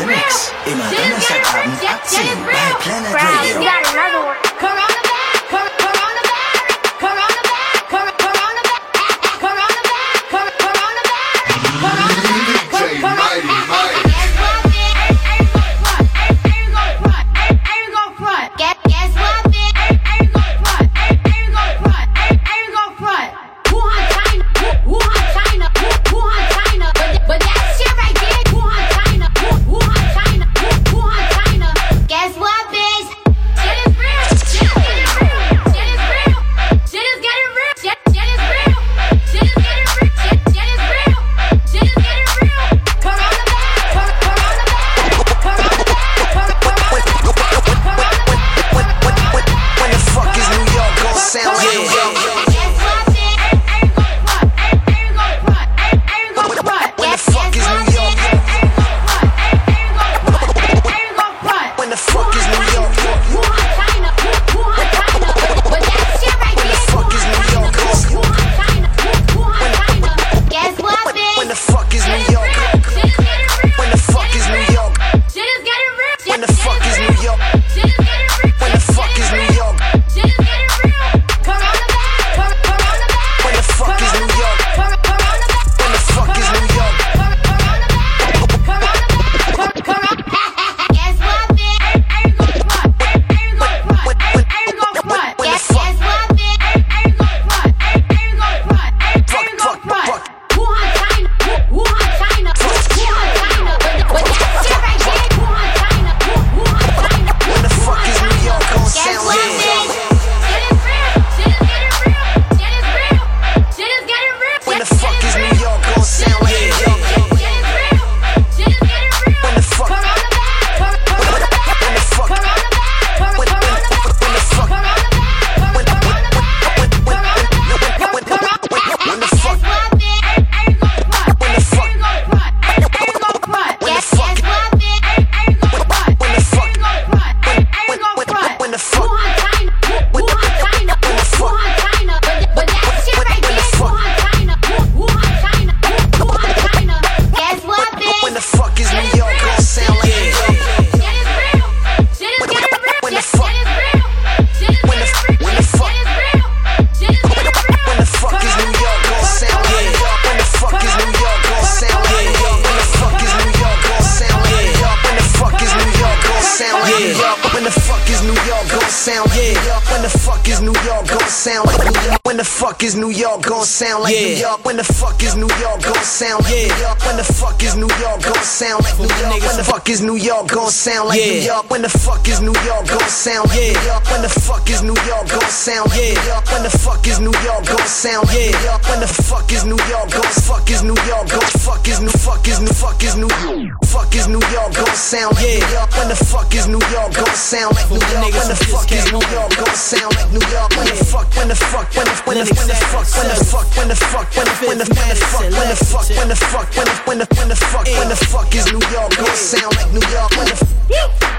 the mix. In my donuts, I got me up to Bad Planet Radio. Got another one. Corona back, Corona back, Corona back, Corona back, Corona back, Corona back, Corona back, Corona back. Sound like New York. When the fuck is New York gon' sound like New York? When the fuck is New York gon' sound like New York? When the fuck is New York gon' sound like New York? When the fuck is New York gon' fuck is New York gon' fuck is New York? Fuck is New York gon' sound like New York? When the fuck is New York gon' sound like New York? When the fuck is New York gon' sound like New York? When the fuck? When the fuck? When the fuck? When the fuck? When the fuck? When the fuck? When the fuck? When the fuck? When the fuck? When the fuck is New York gon' sound like New York? When the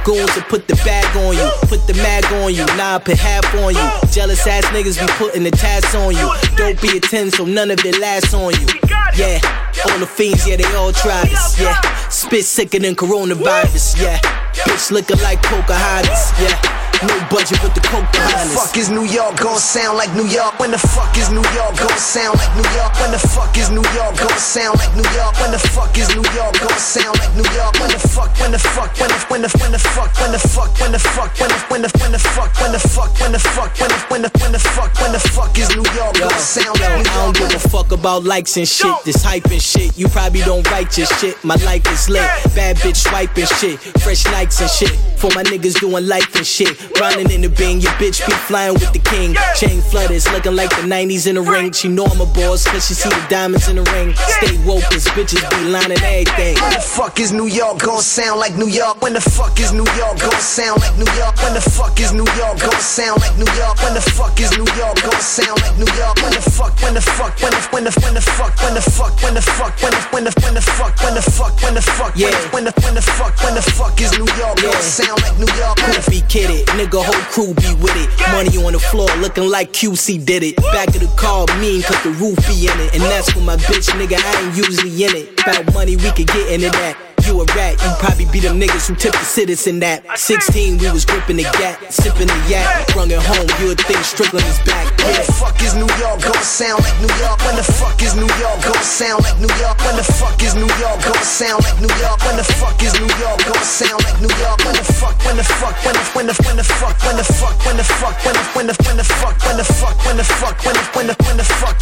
goons to put the bag on you, put the mag on you, nah, put half on you. Jealous ass niggas be putting the tats on you. Don't be a 10, so none of it lasts on you. Yeah, all the fiends, yeah, they all try this, yeah. Spit sicker than coronavirus, yeah. Bitch looking like Pocahontas, yeah. No budget with the coke behind us. Fuck is New York gon' sound like New York? When the fuck is New York gon' sound like New York? When the fuck is New York gon' sound like New York? When the fuck is New York gon' sound like New York? When the fuck? When the fuck? When the fuck? When the fuck? When the fuck? When the fuck? When the fuck? When the fuck? When the fuck? When the fuck is New York gon' sound like New York? I don't give a fuck about likes and shit. This hype and shit, you probably don't write your shit. My life is lit, bad bitch swiping shit, fresh likes and shit for my niggas doing life and shit. Grinding in the bin, your bitch be flying with the king. Chain flutters, looking like the 90s in the ring. She know I'm a boss, cause she see the diamonds in the ring. Stay woke, cause bitches be lining everything. When the fuck is New York gon' sound like New York? When the fuck is New York gon' sound like New York? When the fuck is New York gon' sound like New York? When the fuck is New York gon' sound like New York? When the fuck? When the fuck? When the fuck? When the fuck? When the fuck? When the fuck? When the fuck? When the fuck? When the fuck? When the fuck is New York gon' sound like New York? Kofi kid it. Nigga, whole crew be with it. Money on the floor, looking like QC did it. Back of the car, mean, cause the roof be in it. And that's for my bitch, nigga, I ain't usually in it. About money, we could get into that. you a rat, you probably be them niggas who took the citizen nap. 16, we was gripping the gat, sipping the yak. Rung at home, you would think Strickland is back. When the fuck is New York gon' sound like New York? When the fuck is New York gon' sound like New York? When the fuck is New York gon' sound like New York? When the fuck is New York gon' sound like New York? When the fuck, when the fuck, when the fuck, when the fuck, when the fuck, when the fuck, when the fuck, when the fuck, when the fuck,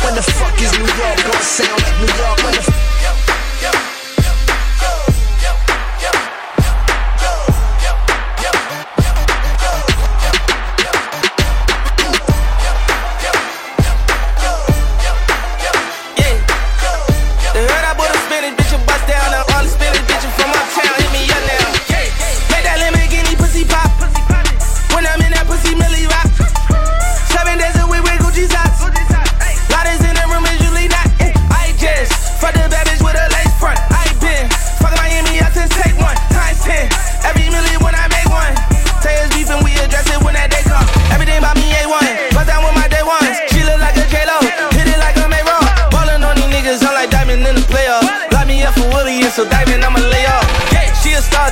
when the fuck is New York gon' sound like New York? When the fuck.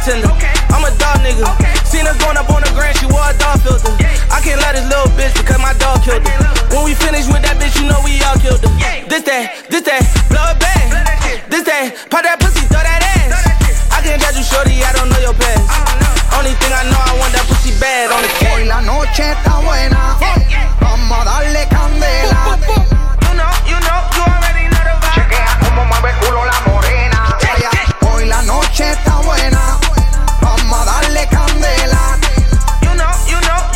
Okay. I'm a dog nigga. Okay. Seen us going up on the grand, she wore a dog filter. Yeah. I can't love this little bitch because my dog killed her. When we finish with that bitch, you know we all killed her. Yeah. This that, blow it back. Blow that shit. This that, pop that pussy, throw that ass. Throw that shit. I can't judge you, shorty, I don't know your past. Only thing I know, I want that pussy bad on the cat. Hoy la noche está buena. Vamos a darle candela. You already know the vibe. Chequea como mueve el culo la morena. Hoy la noche está buena. Vamos a darle candela. You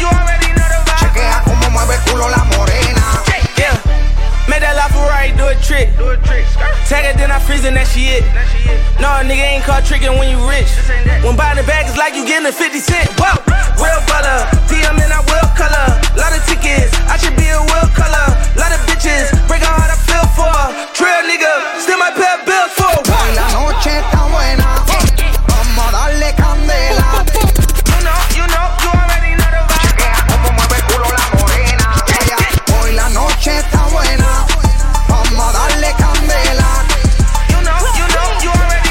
already know the vibe. Chequea como mueve el culo la morena. Yeah, made that LaFerrari do a trick. Tag it, then I freeze and that she it. No, a nigga ain't called tricking when you rich. When buying the bag, it's like you getting a 50 cent. Whoa, real baller. DM in I will color. Lot of tickets, I should be a will color. Lot of bitches, break a heart I feel for. Trail nigga, still my pet bills for. Hoy la noche está buena. Vamos a darle candela. You already know the vibe. Chequea como mueve el culo la morena. Hoy la noche está buena. Vamos a darle candela. You already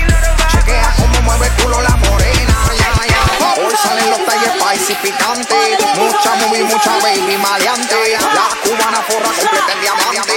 know the vibe. Chequea como mueve el culo la morena. Hoy salen los talles spicy picante. Mucha movie, mucha baby maleante. La cubana forra completa el diamante.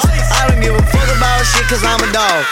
I don't give a fuck about shit cause I'm a dog.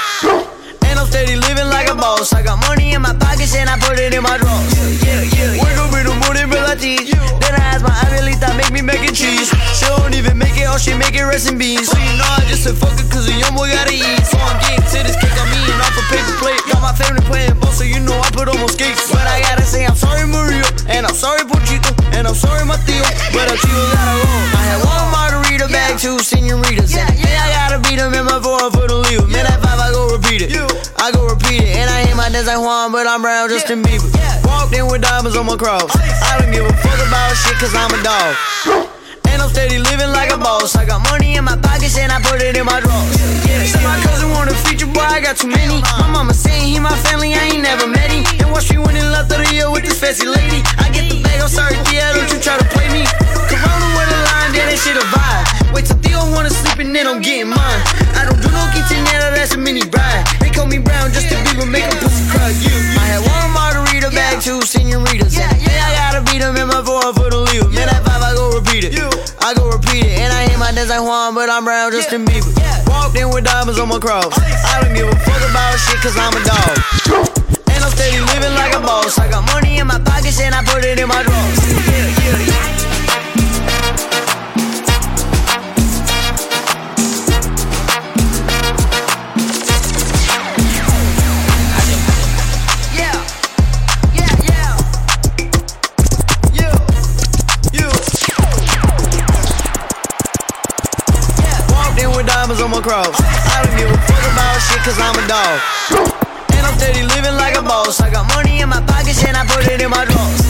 And I'm steady living like a boss. I got money in my pockets and I put it in my drawers. So my cousin wanna feature boy. I got too many. My mama saying he my family, I ain't never met him. And watch me win in La Torilla with this fancy lady. I get the bag, I'm sorry, Tia, don't you try to play me. Corona with a line, yeah, that shit a vibe. Wait till Theo wanna sleep and then I'm getting mine. I don't do no quinceañera, that's a mini bride. They call me brown just to be with make a pussy cry. I had one margarita bag, two senoritas. Then I gotta beat them in my four for the leader. Man, that vibe, I go repeat it. I go repeat it. And I hate my dance like Juan, but I'm brown Justin Bieber. Walked in with diamonds on my cross. I don't give a fuck about shit cause I'm a dog. And I'm steady living like a boss. I got money in my pockets and I put it in my drawers. On my cross. I don't give a fuck about shit cause I'm a dog. And I'm steady living like a boss. I got money in my pockets and I put it in my drawers.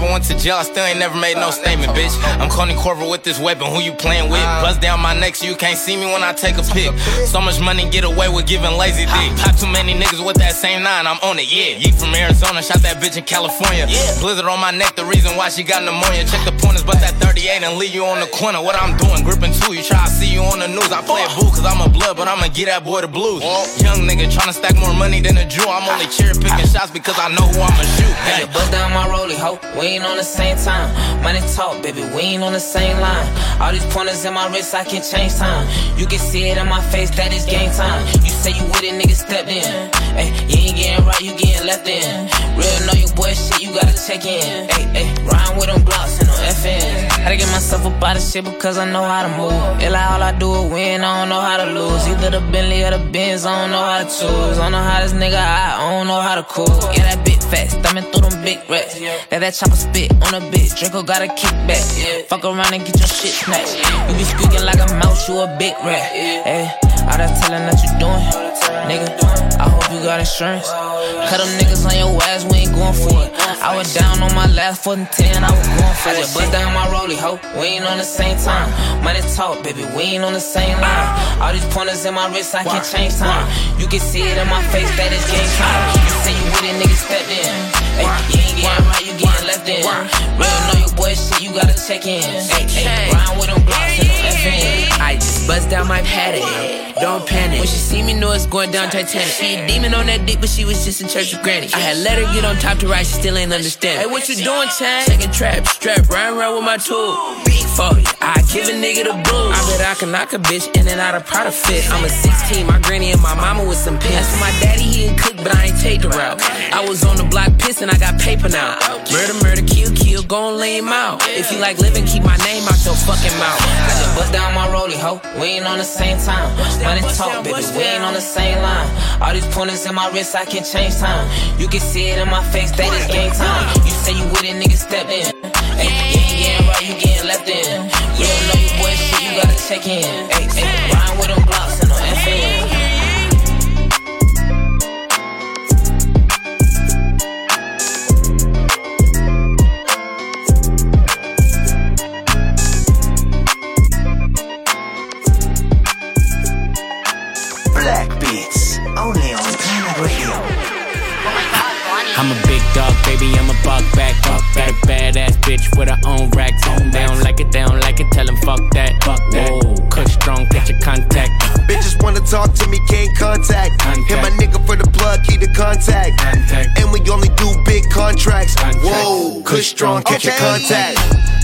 I went to jail, I still ain't never made no statement, bitch. I'm Connie Corver with this weapon, who you playing with? Bust down my neck so you can't see me when I take a pic. So much money, get away with giving lazy dick. Pop too many niggas with that same nine, I'm on it, yeah. Yeet from Arizona, shot that bitch in California. Blizzard on my neck, the reason why she got pneumonia. Check the pointers, but that 38 and leave you on the corner. What I'm doing, gripping two, you try to see you on the news. I play it boo, cause I'm a blood, but I'ma get that boy the blues. Young nigga, tryna stack more money than a Jew. I'm only cherry picking shots because I know who I'ma shoot. Hey, bust down my rollie, ho. We ain't on the same time. Money talk, baby, we ain't on the same line. All these pointers in my wrist, I can change time. You can see it in my face, that is game time. You say you with it, nigga, stepped in. Ay, you ain't getting right, you getting left in. Real know your boy shit, you gotta check in. Ay, rhyme with them blocks and no FNs. Had to get myself up out of shit because I know how to move. It's like all I do is win, I don't know how to lose. Either the Bentley or the Benz, I don't know how to choose. I don't know how this nigga, I don't know how to cool. Yeah, that big fat, thumbing through them big racks. That chopper spit on a bitch, Draco got a kickback. Fuck around and get your shit snatched. You be squeaking like a mouse, you a big rat. Ay, all that telling that you doing, nigga, I hope you got insurance. Cut them niggas on your ass, we ain't going for it. I was down on my last 4 and 10, I was going for it. I just bust down my rollie, ho, we ain't on the same time. Money talk, baby, we ain't on the same line. All these pointers in my wrist, I can change time. You can see it in my face, that is game time. You say you with it, nigga, step in. Ay, you ain't getting right, you getting left in. Real know your boy shit, you gotta check in. Ay, rhyme with them blocks and them FN. I just bust down my paddock, don't panic. When she see me, know it's going down Titanic. She a demon on that dick, but she was just in church with granny. I had let her get on top to ride, she still ain't understand. Hey, what you doing, Chang? Checking trap, strap, riding around with my tool. Big 40, I give a nigga the blues. I bet I can knock a bitch in and out of Prada fit. I'm a 16, my granny and my mama with some pins. That's my daddy, he didn't cook, but I ain't take the route. I was on the block pissing and I got paper now. Murder, murder, kill, kill, gon' lay him out. If you like living, keep my name out your fucking mouth. I just bust down my rollie, ho, we ain't on the same time. Money talk, baby, we ain't on the same line. All these pointers in my wrist, I can change time. You can see it in my face, that is game time. You say you with it, nigga, step in. Ay, you ain't getting right, you getting left in. You don't know your boy shit, you gotta check in. Ay, rhyme with them blocks and no FN. I'm a big dog, baby, I'm a buck back up. Got a badass bitch with her own racks. They don't like it, tell them fuck that. Fuck that. Whoa, cut strong, catch your contact. Bitches wanna talk to me, can't contact. Hit my nigga for the plug, key to contact. And we only do big contracts. Whoa, cut strong, catch your contact.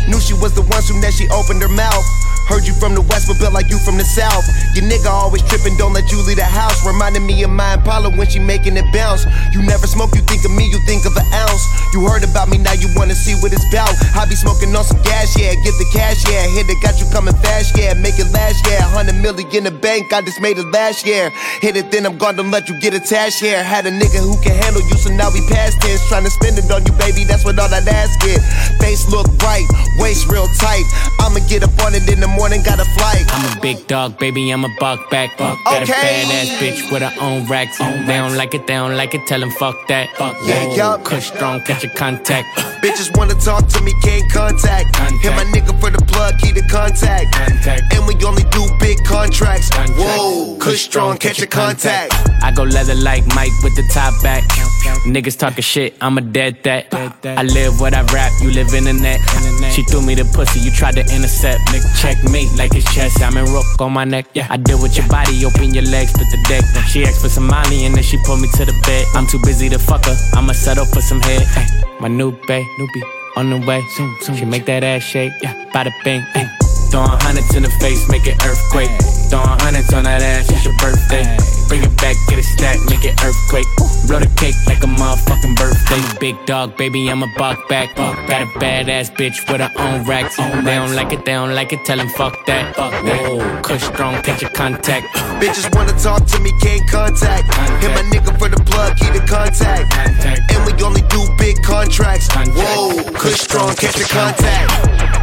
Knew she was the one soon that she opened her mouth. Heard you from the west, but built like you from the south. Your nigga always tripping, don't let you leave the house. Reminding me of my Impala when she making it bounce. You never smoke, you think of me, you think of an ounce. You heard about me, now you wanna see what it's about. I be smoking on some gas, yeah, get the cash, yeah. Hit it, got you coming fast, yeah, make it last, yeah. 100 million in the bank, I just made it last year. Hit it, then I'm gone, don't let you get attached, yeah. Had a nigga who can handle you, so now we past tense. Trying to spend it on you, baby, that's what all that ass get. Face look right, waist real tight. I'ma get up on it in the morning, got a flight. I'm a big dog, baby, I'm a buck back. Got a badass bitch with her own racks. They don't like it, tell them fuck that. Yeah, Kush strong, catch a contact. Bitches wanna talk to me, can't contact. Hit my nigga for the plug, key to contact. And we only do big contracts. Whoa, Kush strong, catch a contact. I go leather like Mike with the top back. Niggas talking shit, I'm a dead that. I live what I rap, you live in the net. She threw me the pussy, you tried to intercept. Checkmate like it's chess, I'm in rook on my neck. I deal with your body, open your legs, put the deck. She asked for some Molly and then she pulled me to the bed. I'm too busy to fuck her, I'ma settle for some head. My new bae, on the way. She make that ass shake, bada bing. Throwing hundreds in the face, make it earthquake. Throwing hundreds on that ass, it's your birthday. Bring it back, get it stacked, make it earthquake. Blow the cake like a motherfucking birthday. I'm a big dog, baby, I'm a buck back. Got a badass bitch with her own racks. They don't like it, tell them fuck that. Whoa, Kush strong, catch a contact. Bitches wanna talk to me, can't contact. Hit my nigga for the plug, key to contact. And we only do big contracts. Whoa, Kush strong, catch a contact.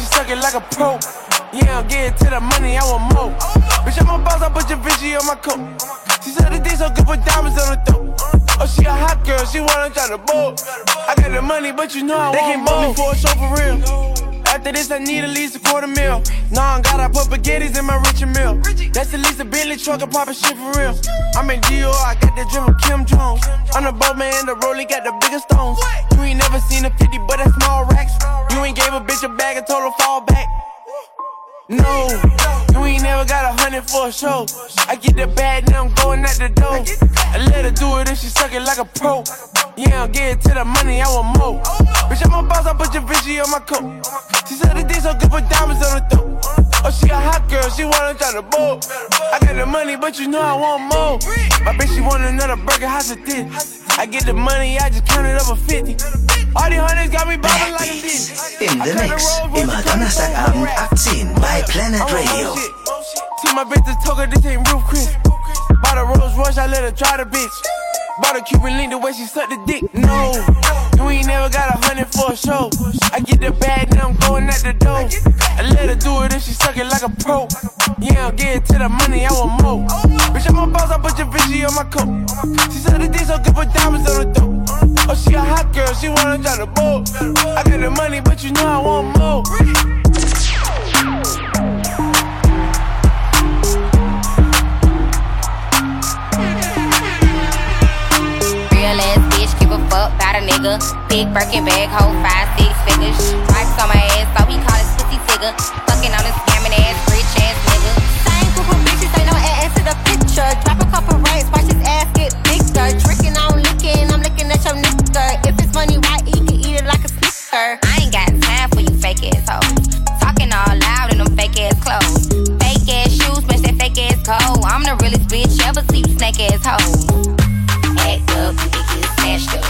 she suck it like a pro. Yeah, I'm getting to the money, I want more. Bitch, I'm a boss, I put your Vinci on my coat. She said the dick so good with diamonds on her throat. Oh, she a hot girl, she wanna try to bolt. I got the money, but you know I they want more. They can't book me for a show for real. After this, I need at least $250,000. Nah, I gotta put baguettes in my Richie meal. That's at least a Bentley truck, I'm poppin' shit for real. I'm in Dior, I got that drip from Kim Jones. I'm the boatman in the rollie, got the biggest stones. You ain't never seen a 50, but that's small racks. You ain't gave a bitch a bag and told her fall back. No, you ain't never got $100 for a show. I get the bag, now I'm going out the door. I let her do it if she suck it like a pro. Yeah, I'm getting to the money, I want more. Bitch, I'm a boss, I put your Vinci on my coat. She said the dick so good with diamonds on her throat. Oh, she a hot girl, she wanna try to bowl. I got the money, but you know I want more. My bitch, she want another burger, how's it this? I get the money, I just counted up a 50. All the hundreds got me bobbing like a bitch. In the mix, immer Donnerstagabend ab 10 bei Planet Radio. See my bitch just told her this ain't real quick. Bought a Rolls Royce, I let her drive the bitch. Bought a Cuban link the way she sucked the dick. No, you ain't never got $100 for a show. I get the bag, now I'm going at the door. I let her do it if she suck it like a pro. Yeah, I'm getting to the money, I want more. Bitch, I'm a boss, I put your Vinci on my coat. She said the dick so good with diamonds on her throat. Oh, she a hot girl, she wanna try to bowl. I got the money, but you know I want more. Fuck about a nigga, big Birkin bag, hold 5-6 figures. Wipes on my ass, so he call it pussy tigger. Fucking on a scamming ass, rich ass nigga. Same group of bitches, ain't no ass to the picture. Drop a couple rings, watch his ass get bigger. Drinking on licking, I'm looking at your nigga. If it's money, why he can eat it like a snicker? I ain't got time for you fake ass hoes. Talking all loud in them fake ass clothes. Fake ass shoes, match that fake ass cold. I'm the realest bitch ever see you snake ass hoe. Act up, you can get smashed up.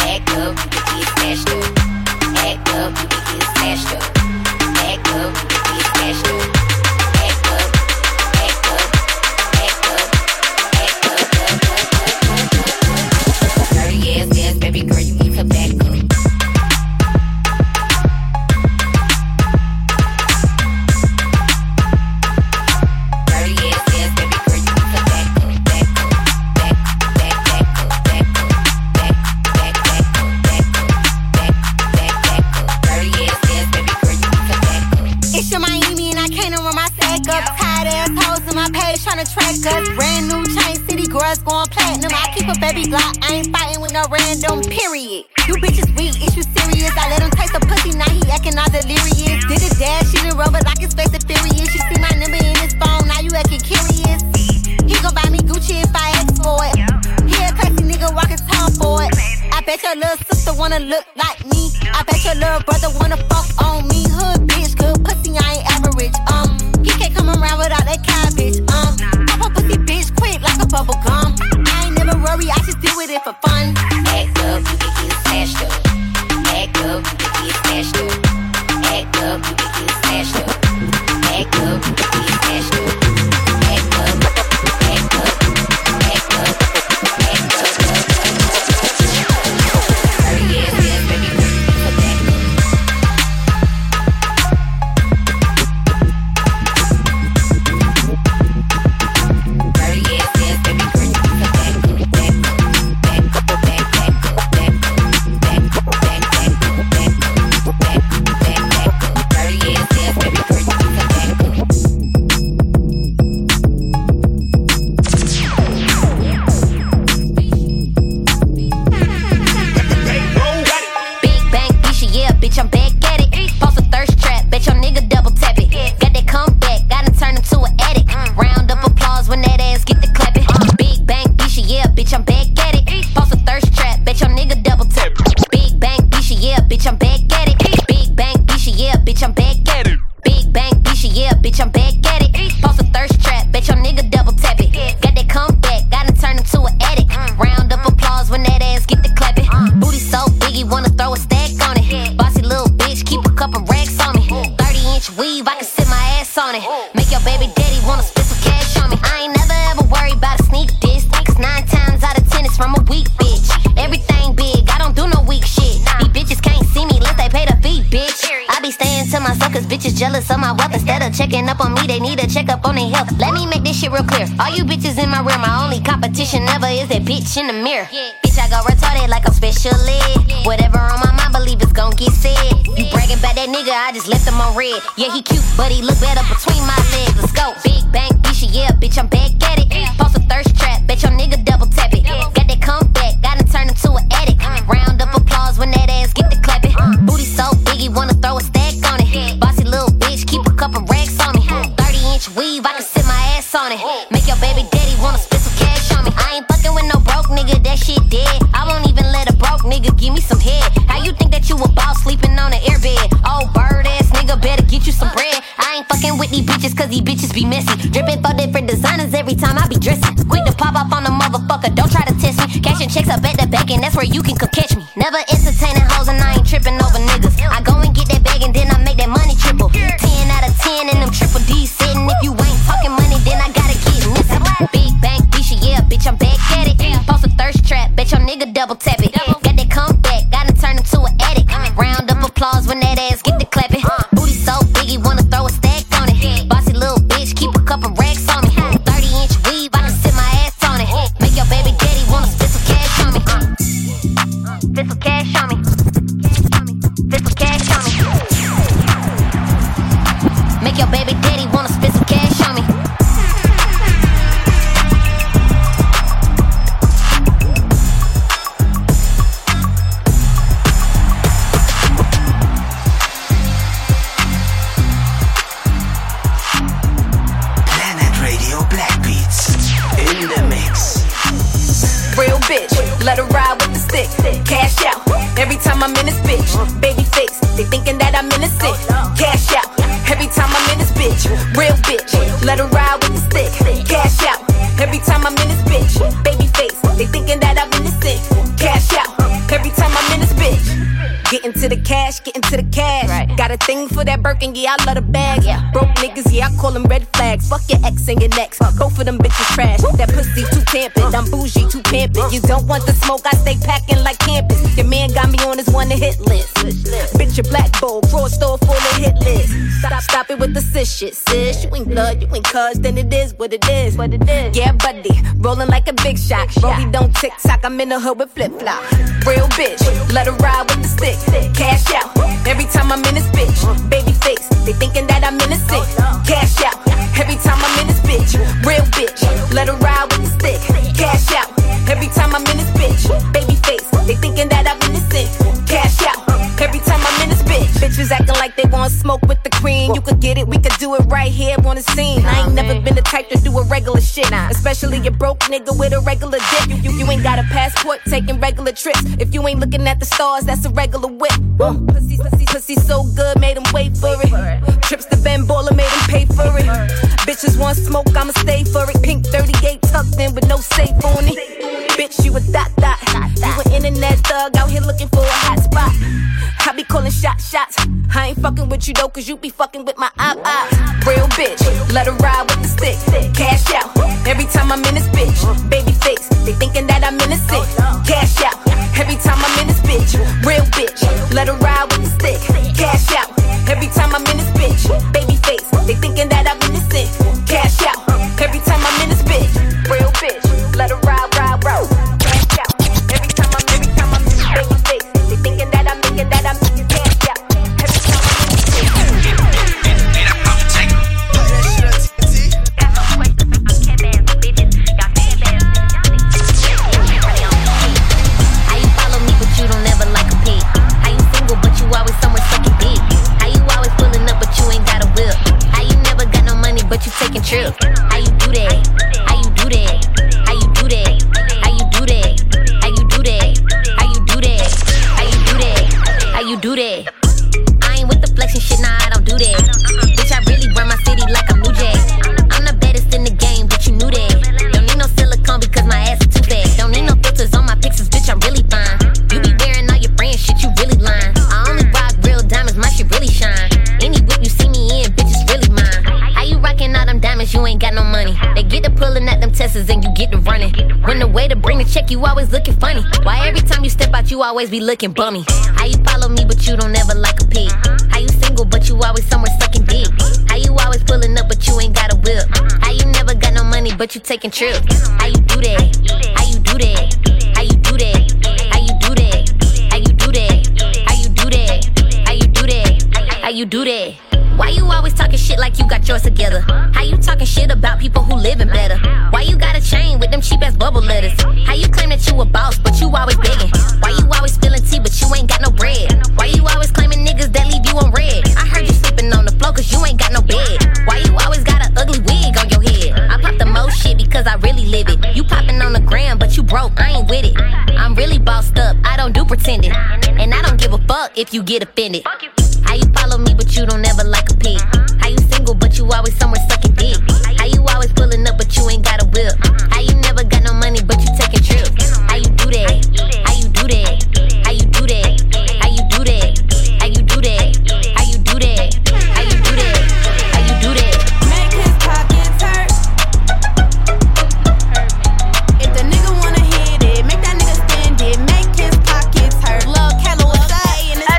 Act up, you can get smashed up. Act up, you can get smashed up. Act up, you can get smashed up. Act up, act up, act up, act up, act up, act up. Dirty ass ass, baby girl, you need to back up. Dirty ass ass, baby girl, you need to back up, back up, back, back, back up, back up. It's your Miami and I can't run my sack up. Tired assholes in my page tryna track us. Brand new chain, city girls going platinum. I keep a baby Glock, I ain't fighting with no random, period. You bitches weak, is you serious? I let him taste the pussy, now he acting all delirious. Did a dash, she done rubber like his face is furious. You see my number in his phone, now you acting curious. He gon' buy me Gucci if I ask for it. He a crazy nigga walking time for it. I bet your little sister wanna look like me. I bet your little brother wanna fuck on me. Hood bitch, good pussy. I ain't average, he can't come around without that cabbage, pop a pussy bitch quick like a bubble gum. I ain't never worry, I just deal with it for fun. Act up, you can get smashed up. Act up, you can get smashed up. Act up, you can get smashed up. Act up, you can get smashed up. Act up, act up, act up, act up, act up. 30 years, baby. Myself cause bitches jealous of my wealth. Instead of checking up on me, they need a checkup on their health. Let me make this shit real clear. All you bitches in my room, my only competition ever is that bitch in the mirror. Bitch, I go retarded like I'm special ed. Whatever on my mind, believe it's gon' get said. You bragging about that nigga, I just left him on red. Yeah, he cute, but he look better between my legs. Let's go. Big bang, bitch, yeah, bitch, I'm back at it. Post a thirst trap, bet your nigga double tap it. Got that comeback, gotta turn him to an addict. Round up applause when that ass get the clapping. Booty so big, he wanna throw a stack on it. Bossy little bitch, keep a couple racks on me. 30-inch weave, I can sit my ass on it. Make your baby daddy wanna spit some cash on me. I ain't fucking with no broke nigga, that shit dead. I won't even let a broke nigga give me some head. How you think that you a boss sleeping on an airbed? Old bird ass nigga better get you some bread. I ain't fucking with these bitches cause these bitches be messy. Dripping for different designers every time I be dressing. Quick to pop up on a motherfucker, don't try to test me. Cashing checks up at the back and that's where you can come catch me. Never entertaining hoes and I ain't tripping over niggas. I go and get that bag and then I make that money triple. 10 out of 10 and them triple D's sitting. If you ain't talking money then I gotta get missing. Big bang, Disha, yeah, bitch, I'm back at it. Post a thirst trap, bet your nigga double tap it. Got that comeback, gotta turn him to an addict. Round up applause when that ass get the clapping. Booty so big, he wanna throw a stack on it. Bossy little bitch, keep a couple racks on me. 30-inch weave, I can sit my ass on it. Make your baby daddy wanna spit some cash on me. Spit some cash on me. Spit some cash on me. Make your baby daddy wanna spit some cash on me. Let her ride with the stick, cash out. Every time I'm in this bitch, baby face. They thinking that I'm innocent, cash out. Every time I'm in this bitch, real bitch. Let her ride with the stick, cash out. Every time I'm in this bitch, baby face. They thinking that I'm innocent, cash out. Every time I'm in this bitch, getting to the cash, getting to the cash. Right. Got a thing for that Birkin, yeah, I love the bag. Yeah. Broke niggas, yeah, I call them red flags. Fuck your ex and your next. Both of them bitches trash. That pussy too pampered, I'm bougie too pampered. You don't want the smoke, I stay packing like campus. Your man got me on his one-hit list. Bitch, your black bowl, cross store full of hit list. Stop it with the sis shit. Sis, you ain't blood, you ain't cuz, then it is what it is. Yeah, buddy, rolling like a big shot. Rollie don't tick-tock, I'm in the hood with flip-flop. Real bitch, let her ride with the stick. Cash out. Every time I'm in this bitch, baby face. They thinking that I'm innocent. Cash out. Every time I'm in this bitch, real bitch. Let her ride with the stick. Cash out. Every time I'm in this bitch, baby face. They thinking that I'm innocent. Cash out. Every time I'm in this bitch, bitches acting like they want smoke with the cream. You could get it, we could do it right here on the scene. I ain't never been the type to do a regular shit, especially a broke nigga with a regular dip. You ain't got a passport, taking regular trips. If you ain't looking at the stars, that's a regular whip. Pussy so good, made him wait for it. Trips to Benbola, made him pay for it. Bitches want smoke, I'ma stay for it. Pink 38 tucked in with no safe on it. Bitch, you a dot. You an internet thug out here looking for a hot spot. I be calling shots. I ain't fucking with you though, cause you be fucking with my op. Real bitch, let her ride with the stick. Cash out. Every time I'm in this bitch, baby face. They thinking that I'm innocent. Cash out. Every time I'm in this bitch, real bitch. Let her ride with the stick. Cash out. Every time I'm in this bitch, baby face. They thinking that I'm innocent. Cash out. Every time I'm in this bitch, real bitch. Let her ride. Cash out. Every time I'm in this baby face. They thinking that I'm making that I'm. But you taking trips. How you do that? How you do that? How you do that? How you do that? How you do that? How you do that? How you do that? How you do that? I ain't with the flexing shit, nah, I don't do that. Bitch, I really run my city like I'm New Jack. I'm the baddest in the game, but you knew that. Don't need no silicone because my ass is too fat. Don't need no filters on my pixels, bitch, I'm really fine. You be wearing all your brand shit, you really lying. I only rock real diamonds, my shit really shine. Any whip you see me in, bitch, it's really mine. You ain't got no money. They get to pulling at them testers and you get get to running. When the way to bring the check, you always looking funny. Why every time you step out, you always be looking bummy? How you follow me, but you don't ever like a pig? How you single, but you always somewhere sucking dick? How you always pulling up, but you ain't got a whip? How you never got no money, but you taking trips? How you do that? How you do that? How you do that? How you do that? Why you always talking shit like you got yours together? How you talking shit about people who living better? Why you got a chain with them cheap ass bubble letters? How you claim that you a boss but you always begging? Why you always spilling tea but you ain't got no bread? Why you always claiming niggas that leave you on red? I heard you sleeping on the floor cause you ain't got no bed. Why you always got an ugly wig on your head? I pop the most shit because I really live it. You popping on the gram but you broke, I ain't with it. I'm really bossed up, I don't do pretending. And I don't give a fuck if you get offended. How you follow me, but you don't ever like a pig? How you single, but you always somewhere sucking dick? How you always pulling up, but you ain't got a whip? How you never got no money, but you taking trips? How you do that? How you do that? How you do that? How you do that? How you do that? How you do that? How you do that? How you do that? Make his pockets hurt. If the nigga wanna hit it, make that nigga spend it. Make his pockets hurt. Love Callaway. This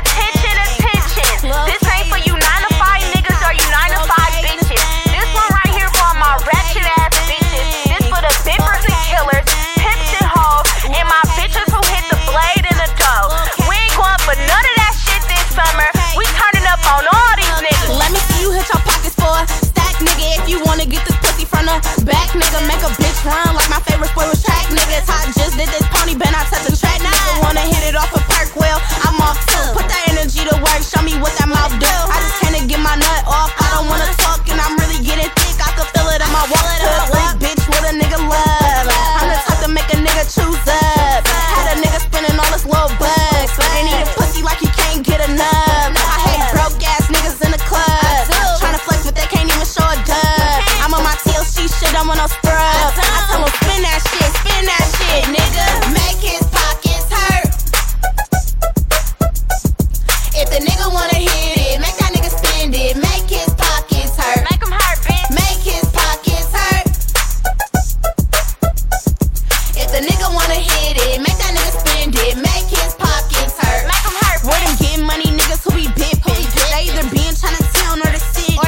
ain't for you 9 to 5 niggas or you 9 to 5 bitches. This one right here for my ratchet ass bitches. This for the bippers and killers, pimps and hoes, and my bitches who hit the blade in the dough. We ain't going for none of that shit this summer. We turning up on all these niggas. Let me see you hit your pockets for a stack, nigga. If you wanna get this pussy from the back, nigga, make a bitch run like my favorite sport was track, nigga. I just did this pony, been I touch the track, nigga. Wanna hit it off a perk? Well, I'm off too. Put that energy to work. Show me what that mouth do. I just came to get my nut off. I don't wanna talk, and I'm really getting thick. I can feel it in my wallet. A weak bitch with a nigga love. I'm the type to make a nigga choose up. Had a nigga spending all his little bucks. Ain't eating pussy like he can't get enough. I hate broke ass niggas in the club. Tryna flex, but they can't even show a dub. I'm on my TLC shit. I'm on no scrub. I tell 'em spin that shit, spin that shit, nigga. Make his pockets hurt. If the nigga wanna hit it, make that nigga spend it. Make his pockets hurt. Make him hurt, bitch. Make his pockets hurt. If the nigga wanna hit it, make that nigga spend it. Make his pockets hurt. Make him hurt, bitch. Where them get money niggas who be pimpin'? They either be in Chinatown or the city. Or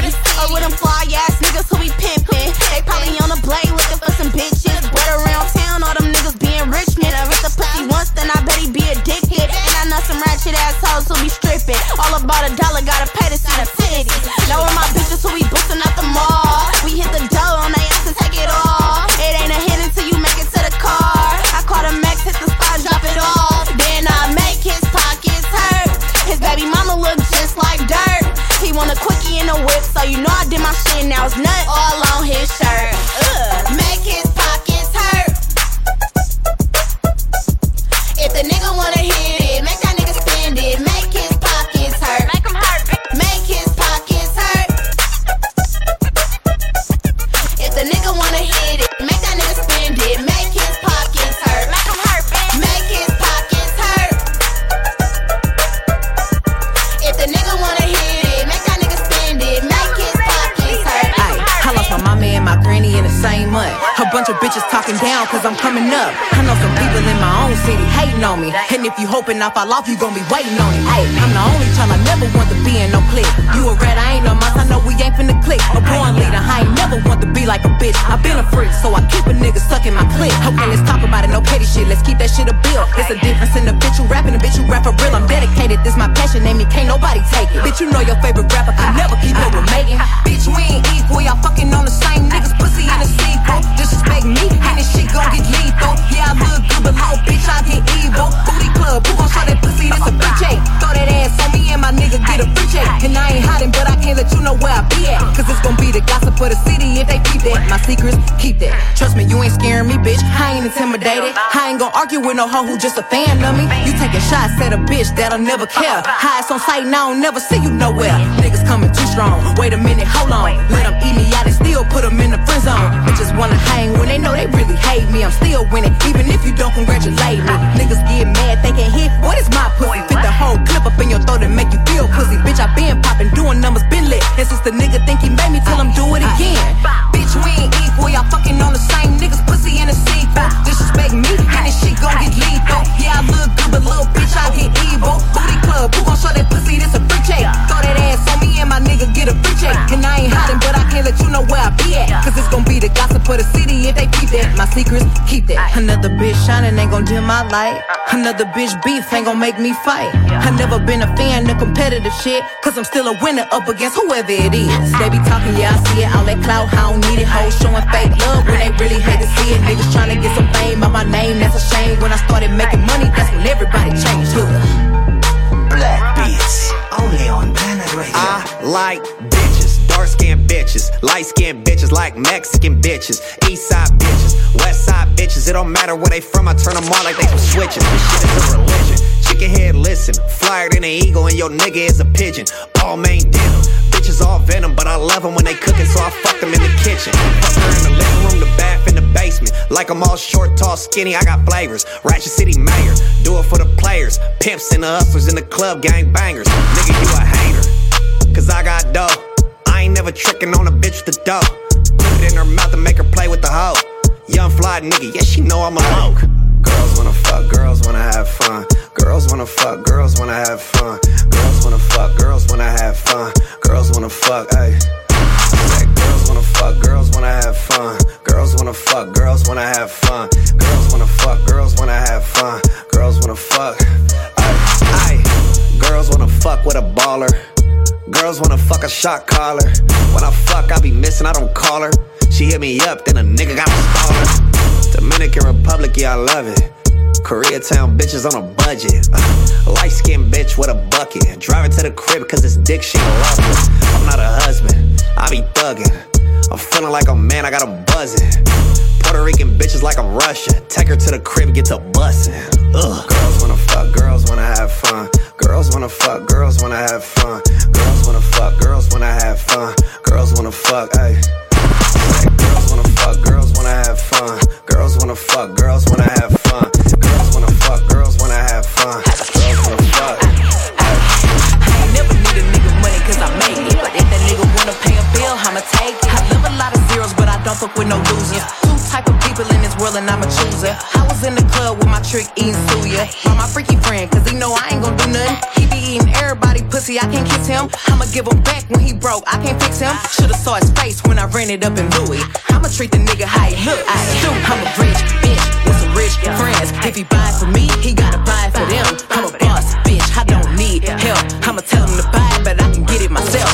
with them fly ass niggas who be pimpin'. They probably on the blade looking for some bitches. Wet around town, all them niggas be in Richmond. I hit the pussy once, then I bet he be addicted. And I know some ratchet assholes who be strippin'. All about $1, gotta pay to see the titties. Lower my bitches who we boostin' out the mall. We hit the dough on they ass to take it all. It ain't a hit until you make it to the car. I call the max, hit the spot, drop it all. Then I make his pockets hurt. His baby mama look just like dirt. He want a quickie in a whip, so you know I did my shit. Now it's nut all on his shirt. Make his pockets hurt. If the nigga wanna hit it, make that nigga spend it. Make his pockets hurt. Make him hurt, bitch. Make his pockets hurt. If the nigga wanna hit it, make that nigga spend it. Make his pockets hurt. Make him hurt, bitch. Make his pockets hurt. If the nigga wanna hit it, make that nigga spend it. Make his pockets hurt. Ayy, holla for my man, my granny in the same month. A bunch of bitches talking down cause I'm coming up. I know some people in my own city hating on me. And if you hoping I fall off, you gon' be waiting on it. Ay, I'm the only child I never want to be in no clique. You a rat, I ain't no mouse, I know we ain't finna click. A born leader, I ain't never want to be like a bitch. I been a freak, so I keep a nigga stuck in my clique. Okay, let's talk about it, no petty shit, let's keep that shit a bill. It's a difference in the bitch you rap and the bitch you rap for real. I'm dedicated, this my passion, name me, can't nobody take it. Bitch, you know your favorite rapper could never keep up with Megan. Bitch, we ain't equal, y'all fucking on the same niggas, pussy in the sequel. Disrespect me, and this shit gon' get lethal. Yeah, I look good, but little bitch, I get evil. Booty club, who gon' show that pussy? This a bitch, ayy. Throw that ass on me and my nigga get a bitch, ayy. And I ain't hiding, but I can't let you know where I be at. Cause it's gon' be the gossip for the city if they keep that. My secrets, keep that. Trust me, you ain't scaring me, bitch. I ain't intimidated. I ain't gon' argue with no hoe who just a fan of me. You taking shots at a bitch that'll never care. Highs on sight and I don't never see you nowhere. Niggas coming too strong. Wait a minute, hold on. Let them eat me out and still put them in the friend zone. Bitches wanna hang when they know they really hate me. I'm still winning, even if you don't congratulate me. Niggas get mad, they can't hit. What is my pussy? Fit the whole clip up in your throat and make you feel pussy. Bitch, I been poppin', doing numbers, been lit. And since the nigga think he made me, tell him do it again. Bitch, we ain't equal, y'all fucking on the same niggas, pussy. in a C4. Disrespect me, and this shit gon' get lethal. Yeah, I look good, but little bitch, I get evil. Booty club, who gon' show that pussy? This a free check. Throw that ass on me and my nigga get a free check. And I ain't hiding, but I can't let you know where I be at. Cause it's gon' be the gossip for the city if they keep that. My secrets, keep that. Another bitch shining ain't gon' dim my light. Another bitch beef ain't gon' make me fight. I never been a fan of competitive shit, cause I'm still a winner up against whoever it is. They be talking, yeah, I see it. All that clout, I don't need it. Hoes showing fake love when they really hate to see it. Niggas trying to get some fame by my name, that's a shame. When I started making money, that's when everybody changed. Look, Black Beats, only on Planet Radio. I like bitches, dark skinned bitches, light skinned bitches, like Mexican bitches, east side bitches, west side bitches. It don't matter where they from, I turn them on like they from switching. This shit is a religion. Chicken head, listen, flyer than an eagle, and your nigga is a pigeon. All main deal. Bitches all venom, but I love them when they cooking, so I fuck them in the kitchen. Fuck her in the living room, the bath, in the basement. Like I'm all short, tall, skinny, I got flavors. Ratchet City mayor, do it for the players. Pimps and the hustlers in the club, gang bangers. Nigga, you a hater, cause I got dough. I ain't never tricking on a bitch with the dough. Put it in her mouth and make her play with the hoe. Young fly nigga, yeah, she know I'm a hoe. Girls wanna fuck, girls wanna have fun. Girls wanna fuck, girls wanna have fun. Girls wanna fuck, girls wanna have fun. Girls wanna fuck, ayy. Girls wanna fuck, girls wanna have fun. Girls wanna fuck, girls wanna have fun. Girls wanna fuck, girls wanna have fun. Girls wanna fuck, ayy, ayy. Girls wanna fuck with a baller. Girls wanna fuck a shot caller. When I fuck, I be missing, I don't call her. She hit me up, then a nigga got a staller. Dominican Republic, yeah, I love it. Koreatown bitches on a budget. Light skinned bitch with a bucket. Drive it to the crib cause it's dick shit. I'm not a husband, I be thuggin'. I'm feeling like a man, I got 'em buzzin'. Puerto Rican bitches like I'm Russian. Take her to the crib, get to bussin'. Ugh. Girls wanna fuck, girls wanna have fun. Girls wanna fuck, girls wanna have fun. Girls wanna fuck, girls wanna have fun. Girls wanna fuck, ayy. Girls wanna fuck, girls wanna have fun. Girls wanna fuck, girls wanna have fun. Girls wanna fuck, girls wanna have fun. Girls wanna fuck. I ain't never need a nigga money cause I make it. But if that nigga wanna pay a bill, I'ma take it. I live a lot of zeros, but I don't fuck with no losers. Two type of people in this world and I'm a chooser. I was in the club with my trick eating suya. By my freaky friend, cause he know I ain't gon' do nothing. He be eating everybody pussy, I can't kiss him. I'ma give him back when he broke, I can't fix him. Shoulda saw his face when I ran it up in Louis. I'ma treat the nigga how he look. I'm a rich bitch with some rich friends. If he buy it for me, he gotta buy it for them. I'm a boss bitch, I don't need help. I'ma tell him to buy it, but I can get it myself.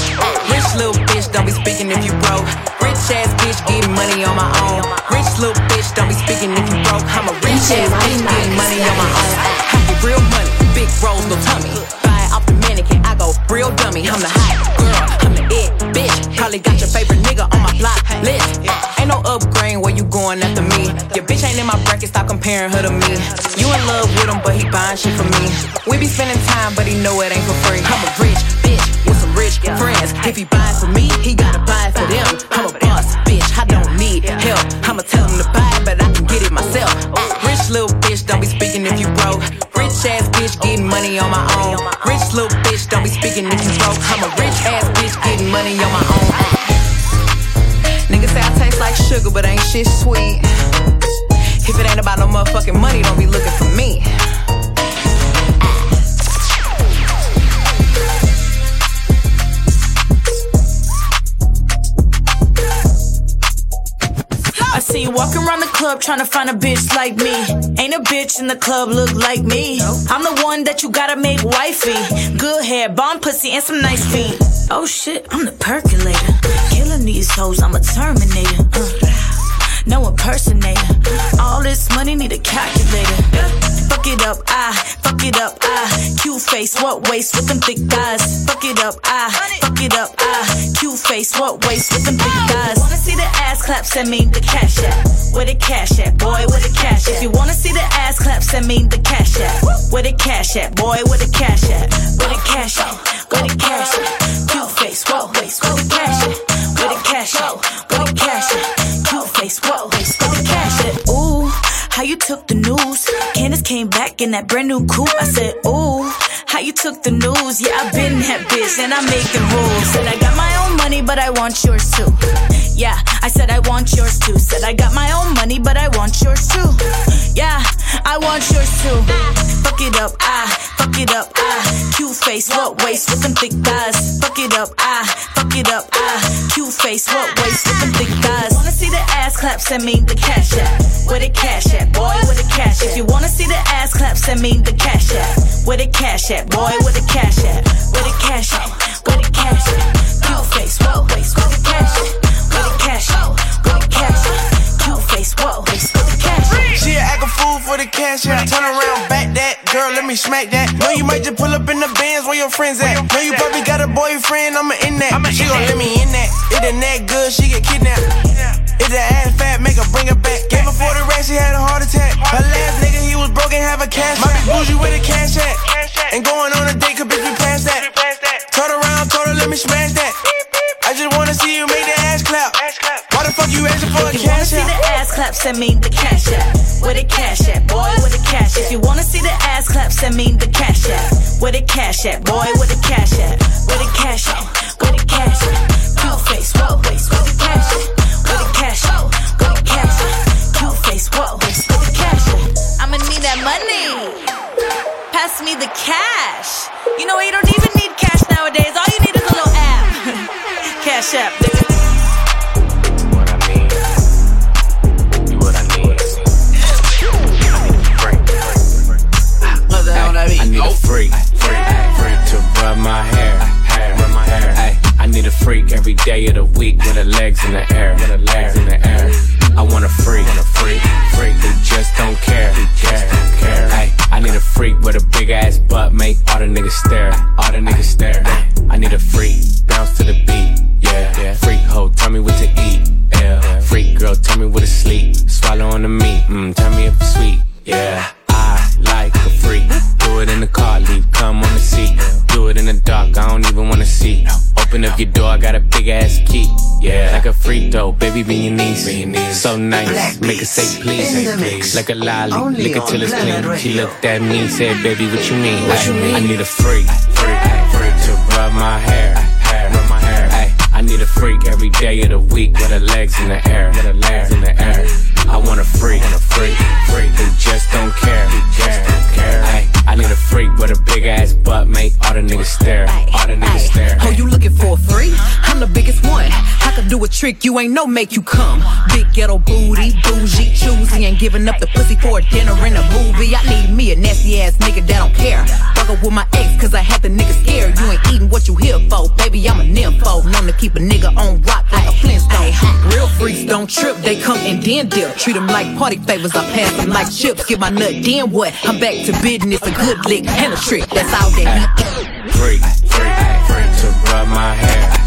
Rich little bitch, don't be speaking if you broke. Rich ass bitch, getting money on my own. Rich little bitch, don't be speaking if you broke. I'm a rich ass bitch, getting money on my own. I get real money, big rolls, no tummy. Buy it off the mannequin, I go real dummy. I'm the hot girl, I'm the it bitch. Probably got your favorite nigga on my block list. Ain't no upgrade where you going after me. Your bitch ain't in my bracket, stop comparing her to me. You in love with him, but he buying shit for me. We be spending time, but he know it ain't for free. I'm a rich bitch with some rich friends. If he buy it for me, he gotta buy it for them. I'm a boss bitch, I don't need help. I'ma tell him to buy it, but I can get it myself. Rich little bitch, don't be speaking if you broke. Rich ass bitch, getting money on my own. Rich little bitch, don't be speaking if you broke. I'm a rich ass bitch, getting money on my own. Niggas say I taste like sugar, but ain't shit sweet. If it ain't about no motherfucking money, don't be looking for me. I see you walking around the club trying to find a bitch like me. Ain't a bitch in the club look like me. I'm the one that you gotta make wifey. Good hair, bomb pussy, and some nice feet. Oh shit, I'm the percolator. Killing these hoes, I'm a terminator. No impersonator. All this money need a calculator. Fuck it up, I, fuck it up, I. Cute face, what waist with them thick thighs. Fuck it up, I, fuck it up, I. Cute face, what waist with them thick thighs. If you wanna see the ass clap, send me the cash app. Where the cash at, boy, where the cash at. If you wanna see the ass clap, send me the cash app. Where the cash at, boy, where the cash at. Where the cash at, where the cash at. Cute face, what waist with the cash at. Where the cash at, where the cash at. Cute face, what waist with the cash at. Ooh, how you took the news. Candace came back in that brand new coupe. I said, ooh, how you took the news. Yeah, I been that bitch and I'm making rules. And I got my own money, but I want yours too. Yeah, I said I want yours too. Said I got my own money, but I want yours too. Yeah, I want yours too. Fuck it up, fuck it up, cute face, what waist, with them thick thighs. Fuck it up, fuck it up, cute face, what waist, with them thick thighs. Wanna see the ass clap, send me the cash app. Where the cash at, boy, where the cash at? If you wanna see the ass clap, send me the cash app. Where the cash at, boy, where the cash at? Where the cash at, where the cash at? Cute face, whoa, waist, where the cash at? Where the cash at, where the cash at? Cute face, whoa, waist, where the cash at? She act a fool for the cash at. Turn around, back that, girl, let me smack that. Know you might just pull up in the Benz where your friends at. Know you probably got a boyfriend, I'ma end that. She gon' let me in that. If the neck good, she get kidnapped. If the ass fat, make her bring her back. Gave her 40 racks, she had a heart attack. Her last nigga, he was broke and have a cash. My bitch bougie with a cash at. And going on a date, cause bitch, we past that. Turn around, told her, let me smash that. I just wanna see you make the ass clap. Why the fuck you asking for a cash app? If you wanna see the ass clap, send me the cash app. Where the cash at, boy, where the cash at? If you wanna see the ass clap, send me the cash app. Where the cash at, boy, where the cash at? Where the cash at, where the cash at? Cute face, whoa, waist, where the cash at? Cash, go cash, cute face, whoa, waist, go cash. I'ma need that money. Pass me the cash. You know you don't even need cash nowadays. All you need is a little app. Cash app, nigga. I need a freak. Freak to rub my hair. Rub my hair. I need a freak every day of the week with her legs in the air. I want a freak. Freak who just don't care. I need a freak with a big ass butt, make all the niggas stare. I need a freak, bounce to the beat. Yeah. Freak hoe, tell me what to eat. Yeah. Freak girl, tell me what to sleep. Swallow on the meat. Tell me if it's sweet. Yeah. I like a freak. Do it in the car, leave cum on the seat. Do it in the dark, I don't even wanna see. Open up your door, I got a big ass key. Yeah, like a freak though, baby, be your niece. So nice, make her say please. Like a lolly, lick it till it's clean. She looked at me and said, baby, what you mean? I need a freak, freak to rub my hair. I need a freak every day of the week with her legs in the air. I want a freak, freak who just don't care. I need a freak with a big ass butt, make all the niggas stare. Oh, you looking for a freak? I'm the biggest one. I could do a trick you ain't no make you come. Big ghetto booty, bougie, choosy, ain't giving up the pussy for a dinner and a movie. I need me a nasty ass nigga that don't care. Fuckin' with my ex, cause I had the niggas scared. You ain't eating what you here for, baby, I'm a nympho. Known to keep a nigga on rock like a Flintstone. Real freaks don't trip, they come and then dip. Treat them like party favors, I pass them like chips. Get my nut, then what? I'm back to business, a good lick and a trick. That's all they need. Freak to rub my hair.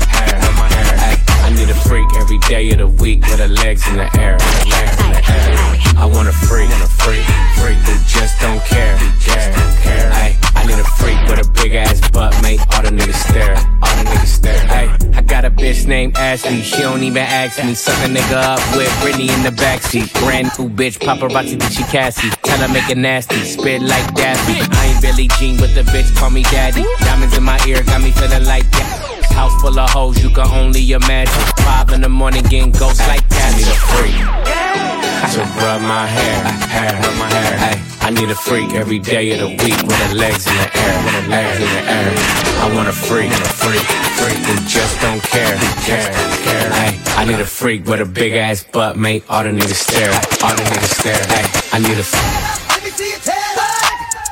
I need a freak every day of the week with her legs in the air. I want a freak, freak who just don't care. I need a freak with a big ass butt, make all the niggas stare. I got a bitch named Ashley, she don't even ask me. Suck a nigga up with Britney in the backseat. Brand new bitch, paparazzi, that she Cassie. Tell her make it nasty, spit like Daffy. I ain't Billie Jean, but the bitch call me daddy. Diamonds in my ear, got me feeling like that. House full of hoes, you can only imagine. 5 in the morning, getting ghosts like that. I need a freak to rub my hair. I need a freak every day of the week with her legs in the air. I want a freak, freak who just don't care. I need a freak with a big ass butt, make all the niggas stare. I need a freak. Let me see your tail.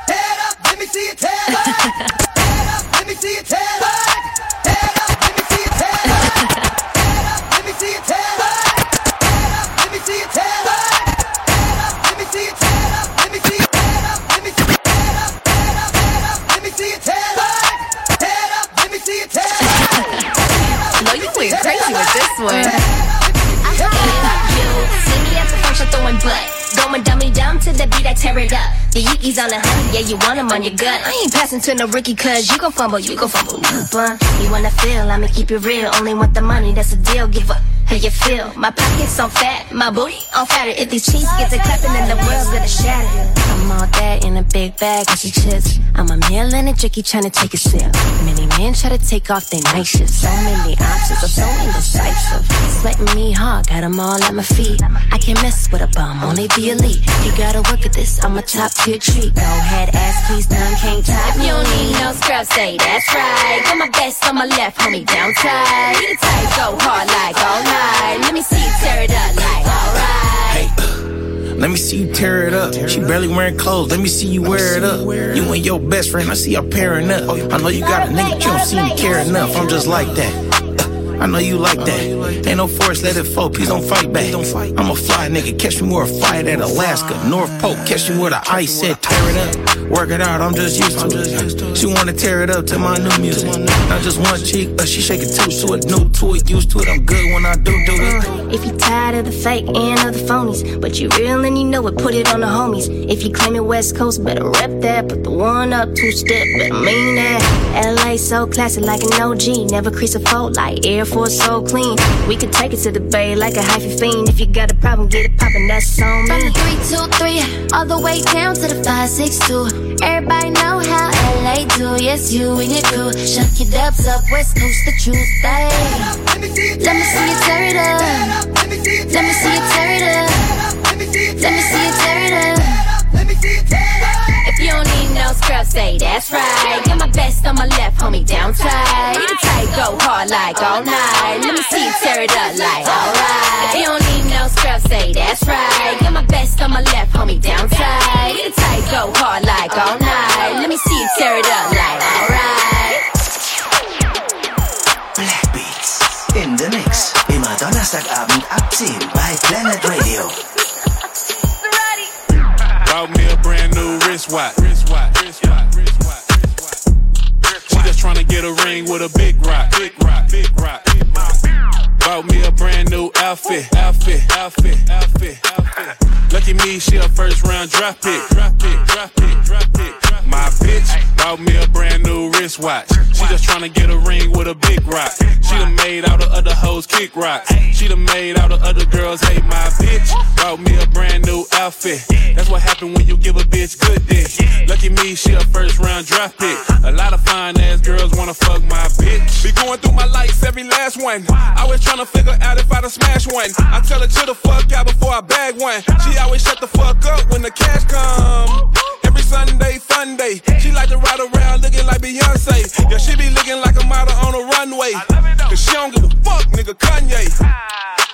Head up, let me see your tail. Head up, let me see your tail. Crazy with this one. You see me at the function throwing butt, going dummy down to the beat, I tear it up. The Yeezy's on the honey, yeah, you want them on your gut. I ain't passing to no rookie, cause you gon' fumble, you blunt. You wanna feel, I'ma keep it real. Only want the money, that's a deal, give up. How you feel? My pockets on fat, my booty on fatter. If these cheeks get to clapping, then the world's gonna shatter. I'm all that in a big bag and she chips. I'm a meal and a jerky trying to take a sip. Many men try to take off their night shifts. So many options, I'm so indecisive. Sweating me lean hard, got them all at my feet. I can't mess with a bum, only be elite. You gotta work at this, I'm a top tier treat. Go ahead, ask, please, none can't top me. You don't need no scrub, say that's right. Got my best on my left, homie, down tight. You the type, go hard like all night. Let me see you tear it up like alright. Hey. Let me see you tear it up. She barely wearing clothes. Let me see you wear it up. You and your best friend, I see y'all pairing up. I know you got a nigga, you don't seem to care enough. I'm just like that. I know you like that. Ain't no force, let it flow. Please don't fight back. I'm a fly nigga. Catch me where I fight at Alaska. North Pole, catch me where the ice at. Tear it up. Work it out, I'm just used to it. She wanna tear it up to my new music. Not just one cheek, but she shaking two. So it new to it, used to it. I'm good when I do it. If you tired of the fake and of the phonies, but you real and you know it, put it on the homies. If you claim it West Coast, better rep that. Put the one up, two step, better mean that. LA so classic like an OG. Never crease a fold like Air Force so clean. We could take it to the bay like a hyphy fiend. If you got a problem, get it poppin', that's on me. From the 323 all the way down to the 562. Everybody know how LA do. Yes, you and your crew. Shuck your dubs up, West Coast the truth. Ay. Let me see you tear it up. Let me see you tear it up. Let me see you tear it up. Let me see you tear it up. You don't need no scrub, say that's right. Got my best on my left, homie, down tight. You the type, go hard like all night. Let me see you tear it up like alright. If you don't need no scrub, say that's right. Got my best on my left, homie, down tight. You the type, go hard like all night. Let me see you tear it up like alright. Black Beats in the mix. Immer Donnerstagabend ab 10 bei Planet Radio. Bought me a brand new wristwatch. She just tryna get a ring with a big rock. Bought me a brand new outfit. Lucky me, she a first round draft pick. My bitch bought me a brand new wristwatch. She just tryna get a ring with a big rock. She done made all the other hoes kick rocks. She done made all the other girls hate my bitch. Bought me a brand new outfit. That's what happened when you give a bitch good dick. Lucky me, she a first round draft pick. A lot of fine ass girls wanna fuck my bitch. Be going through my lights, every last one. I was tryna figure out if I'd smash one. I tell her chill the fuck out before I bag one. She always shut the fuck up when the cash come. Every Sunday, fun day. She like to ride around looking like Beyonce. Yeah, she be looking like a model on a runway. Cause she don't give a fuck, nigga, Kanye.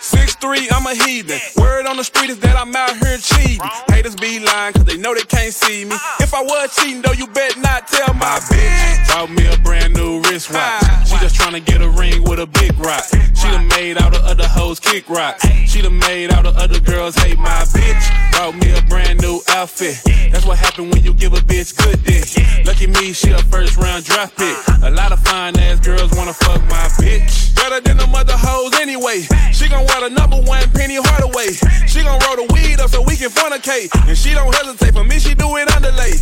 6'3", I'm a heathen. Word on the street is that I'm out here cheating. Haters be lying cause they know they can't see me. If I was cheating though, you bet not tell my bitch. Bought me a brand new wristwatch. She just tryna get a ring with a big rock. She done made all the other hoes kick rocks. She done made all the other girls hate my bitch. Bought me a brand new outfit. That's what happened when you give a bitch good dick. Lucky me, she a first round draft pick. A lot of fine ass girls wanna fuck my bitch. Better than them other hoes anyway. She gon' wear the number one Penny Hardaway. She gon' roll the weed up so we can fornicate. And she don't hesitate, for me she do it underlay.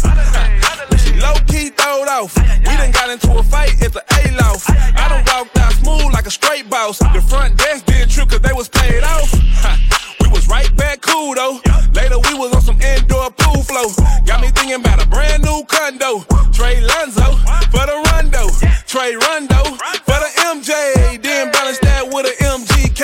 But she low-key throwed off. We done got into a fight at the A-Loft. I done walked out smooth like a straight boss. The front desk didn't trip cause they was paid off. We was right back cool though. Later we was on some indoor pool flow. Got me thinking about a brand new condo. Trey Lonzo for the Rondo. Trey Rondo for the MJ. Then balance that with an MGK.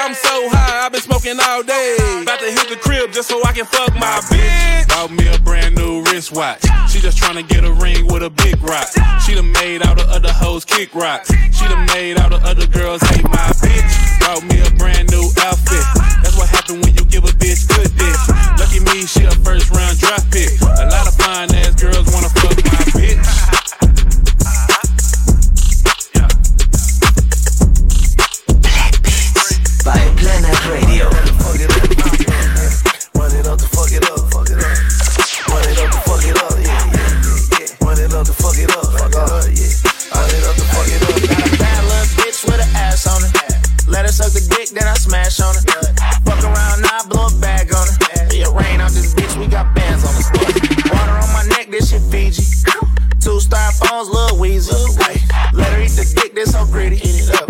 I'm so high, I've been smoking all day. About to hit the crib just so I can fuck my bitch. Bought me a brand new wristwatch. She just tryna get a ring with a big rock. She done made all the other hoes kick rocks. She done made all the other girls hate my bitch. Bought me a brand new outfit. That's what happen when you give a bitch good dick. Lucky me, she a first round draft pick. A lot of fine ass girls wanna fuck my bitch. Radio. Fuck it up. Run it up to fuck it up. Fuck it up. Run it up to fuck it up. Yeah, yeah, yeah. Run it up to fuck it up. Fuck it up. Yeah. Run it up to fuck it up. Got a bad little bitch with an ass on it. Let her suck the dick, then I smash on it. Fuck around, now I blow a bag on it. Yeah, rain out this bitch, we got bands on us. Water on my neck, this shit Fiji. Two styrofoams, Lil Weezy. Let her eat the dick, this so gritty.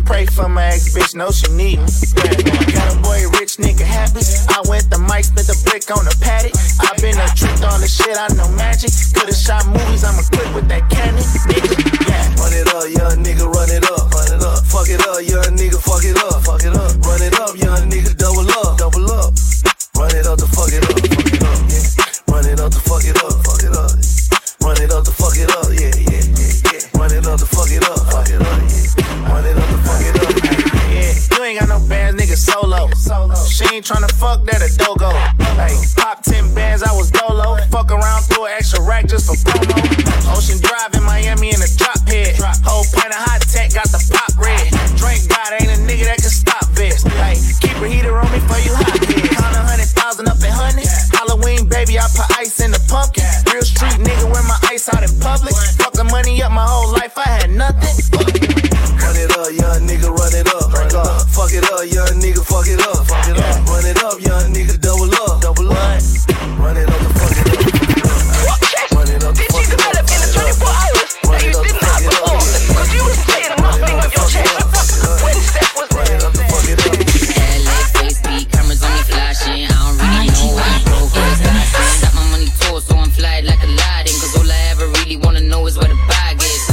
Pray for my ex, bitch, know she need me. Got a boy, rich nigga, happy. I went the mic, spent the brick on the paddock. I been a trick on the shit, I know magic. Could've shot movies, I'ma click with that cannon, nigga. Yeah. Run it up, young nigga, run it up. Run it up. Fuck it up, young nigga, fuck it up. Fuck it up. Run it up, young ain't got no bands, nigga solo. She ain't tryna fuck, that a dogo. Hey, pop 10 bands, I was dolo. Fuck around, through an extra rack just for promo. Ocean Drive in Miami in a drop head. Whole pint of hot tech, got the pop red. Drink God, ain't a nigga that can stop this. Hey, keep a heater on me for you hot kids. Count 100,000 up in honey. Halloween, baby, I put ice in the pumpkin. Real street nigga, wear my ice out in public. Fuck the money up my whole life, I had nothing. Run it up, young nigga, run it up. Fuck it up, young nigga, fuck it up. Run it up, young nigga, double up. Double up. Run it up, the fuck it up. Run it up, the fuck it up. Did you develop in the 24 hours that you did not before? Cause you was playing the nothing of your chest. What the wind step was there? Run it up, the fuck it up. LA, Facebook, cameras on me flashing. I don't really know why I'm broke. Got my money tall, so I'm fly like a Aladdin. Cause all I ever really wanna know is where the bag is.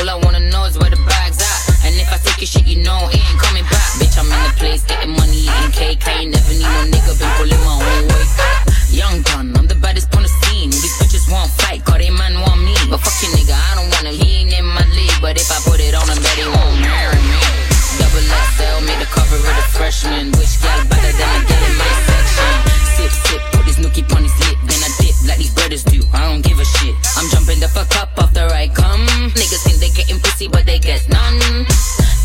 All I wanna know is where the bag's at. And if I take your shit, you know it ain't coming back. Bitch, I'm in the place, getting money, eating cake. I ain't never need no nigga, been pulling my own weight. Young gun, I'm the baddest on the scene. These bitches won't fight, cause they man want me. But fuck your nigga, I don't want him, he ain't in my league. But if I put it on him, bet he won't marry me. Double XL, made the cover of the freshman. Which gal better than a gal in my section? Sip, sip, put this nookie on his lip. Then I dip like these brothers do, I don't give a shit. I'm jumping the fuck up after I come. Niggas think they getting pussy, but they get none.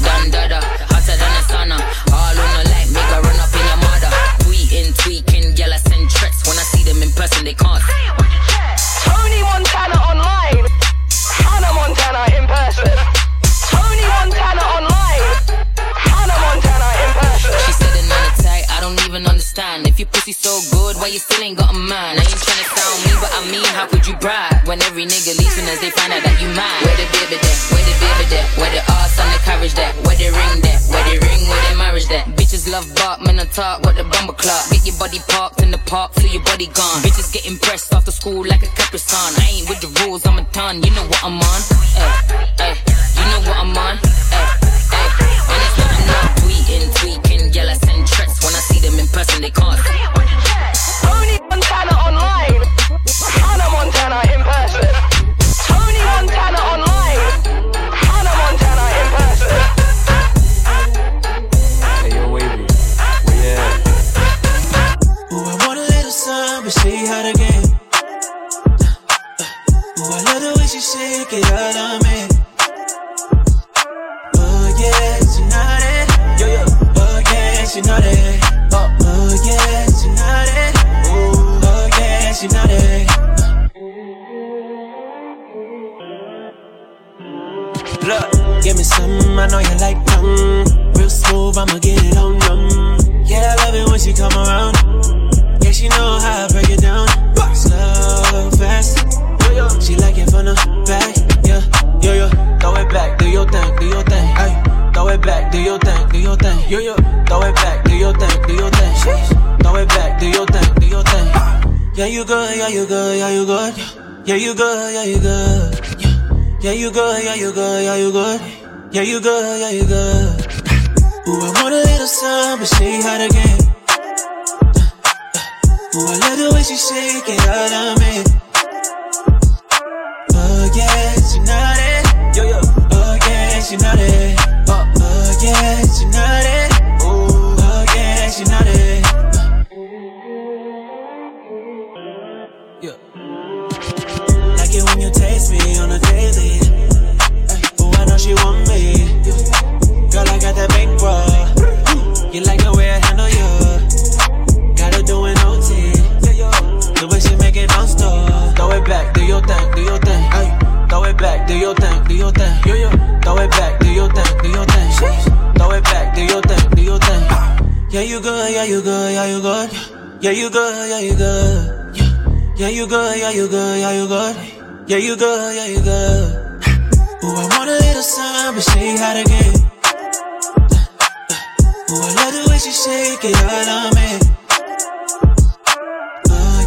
Dun-da-da, hotter than a sauna. All on the light, make her run up in your mother. Tweeting, tweaking, yell, I send threats. When I see them in person, they can't say it with your chest. Tony Montana online, Hannah Montana in person. Tony Montana online, Hannah Montana in person. She said another tight, I don't even understand. If your pussy so good, why you still ain't got a man? I ain't tryna sound me, but I mean, how could you brag? When every nigga leaves soon as they find out that you mad. Where the baby there? Where the baby there? Where the ass on the carriage there? Where the ring there? Where the ring, where the marriage there? Bitches love bark, men I talk, what the bumper clock? Get your body parked in the park, till your body gone. Bitches get impressed after school like a Capri Sun. I ain't with the rules, I'm a ton, you know what I'm on. You know what I'm on. And it's not enough tweeting, tweaking, yell, I send threats. When I see them in person, they can't say it with your chest. Tony Montana online, Hannah Montana in person. Tony Montana online, Hannah Montana in person. Hey yo, wavy, where you at? Ooh, I want a little sun, but she had a game. Ooh, I love the way she shake it out on me. Oh yeah, she not it. Yo, yo. Oh yeah, she not it. Oh yeah, she not it. Oh yeah, she not it. Look, give me some, I know you like them. Real smooth, I'ma get it on them. Yeah, I love it when she come around. Yeah, she know how I break it down. Slow, fast. She like it from the back. Yeah, yo yo, throw it back, do your thing, do your thing. Ay, throw it back, do your thing, do your thing. Yo yo, throw it back, do your thing, do your thing. Sheesh. Throw it back, do your thing, do your thing. Yeah, you good, yeah, you good, yeah, you good. Yeah, you good, yeah, you good. Yeah, you good, yeah, you good, yeah, you good. Yeah, you good, yeah, you good. Ooh, I want a little sun, but she had a game. Ooh, I love the way she shake it out on me. Oh yeah, she not it. Yo yo. Oh yeah, she not it. Oh yeah, she not it. Ooh, oh yeah, she not it. Yeah. Like it when you taste me on a daily. Oh, I know she want me. Girl, I got that bankroll. You like the way I handle you. Gotta do it OT. The way she make it bounce though. Throw it back, do your thing, do your thing. Ay, throw it back, do your thing, do your thing. Yo yo, throw it back, do your thing, do your thing. Sheesh. Throw it back, do your thing, do your thing. Yeah you good, yeah you good, yeah you good. Yeah you good, yeah you good. Yeah you good, yeah you good, yeah you good. Yeah you good, yeah you good. Ooh, I want a little sun, but she had a game. Ooh, I love the way she shake it all on me.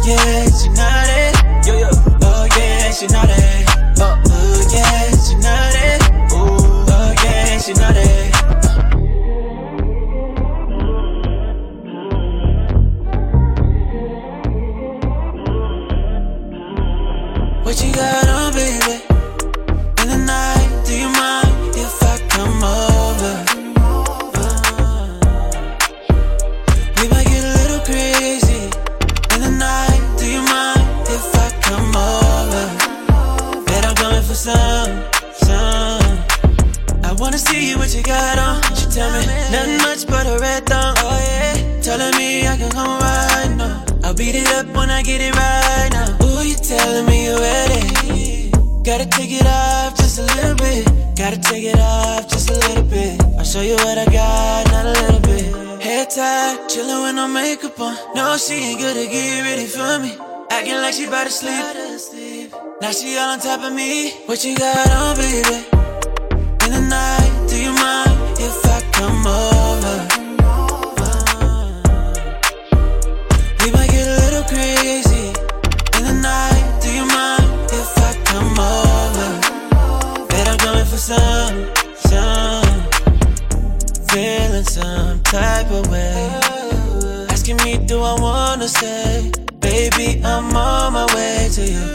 Yeah, she not it. Yo yo. Oh yeah, she not it. Oh yeah, she not it. Ooh, oh yeah, she not it. What you got on, baby? In the night, do you mind if I come over? Nothing much but a red thumb, oh yeah. Telling me I can come right now. I'll beat it up when I get it right now. Ooh, you telling me you're ready. Gotta take it off just a little bit. Gotta take it off just a little bit. I'll show you what I got, not a little bit. Hair tied, chillin' with no makeup on. No, she ain't gonna get ready for me. Acting like she bout to sleep. Now she all on top of me. What you got on, baby? In the night, do you mind if I come over? We might get a little crazy. In the night, do you mind if I come over? Bet I'm coming for some. Feeling some type of way. Asking me, do I wanna stay? Baby, I'm on my way to you.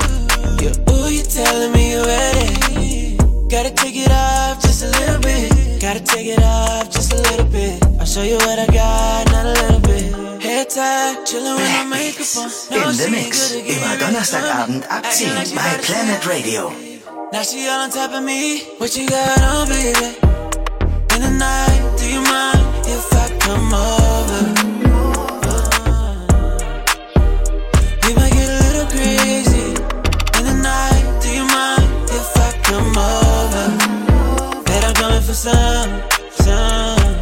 Yeah, ooh, you telling me you're ready. Gotta take it off just a little bit. Gotta take it off just a little bit. I'll show you what I got, not a little bit. Hair tied, chillin' with my makeup on. No, in the mix, immer Donnerstagabend ab 10 bei Planet Radio. Now she all on top of me. What you got on, baby? In the night, do you mind if I come over? Some,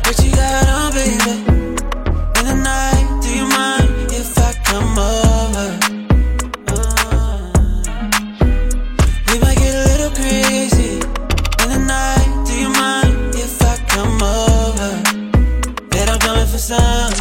what you got on, baby? In the night, do you mind if I come over? We might get a little crazy. In the night, do you mind if I come over? Bet I'm coming for some.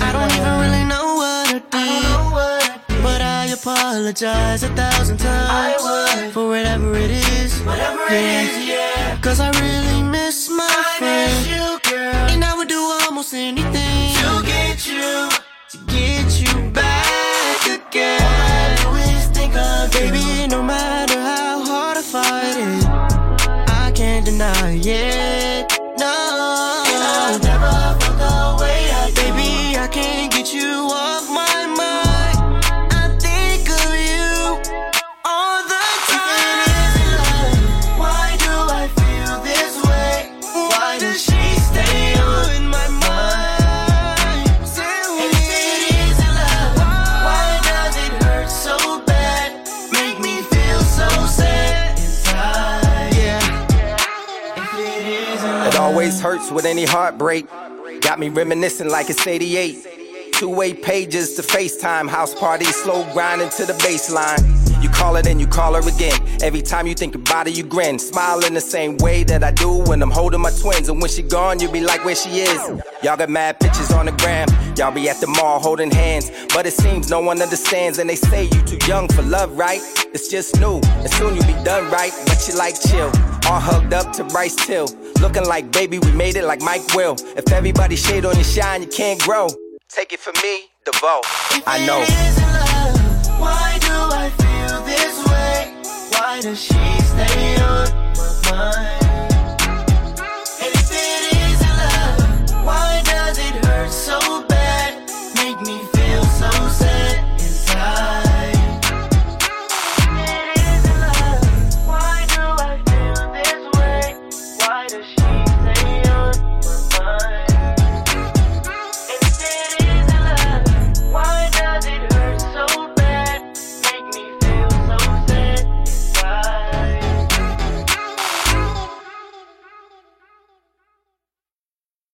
I don't apologize 1,000 times. I would. For whatever it is. Whatever it is, yeah. Cause I really miss my friend. Miss you, girl. And I would do almost anything to get you back again. All I do is think of baby, you. No matter how hard I fight it, I can't deny it. No, I never felt the way I do. Baby, I can't get you off my mind. I think of you all the time. If it isn't love, why do I feel this way? Why does she stay on in my mind? If it isn't love, why does it hurt so bad? Make me feel so sad inside. Yeah. If it isn't love, it always hurts with any heartbreak. Got me reminiscing like it's 88. Two-way pages to FaceTime. House parties, slow grinding to the baseline. You call it and you call her again. Every time you think about it, you grin. Smile in the same way that I do when I'm holding my twins. And when she gone, you be like where she is. Y'all got mad pictures on the gram. Y'all be at the mall holding hands. But it seems no one understands. And they say you too young for love, right? It's just new. And soon you be done right. But you like chill. All hugged up to Bryce Till. Looking like baby, we made it like Mike Will. If everybody shade on your shine, you can't grow. Take it from me, DeVoe. I know. If it isn't love, why do I feel this way? Why does she stay on my mind?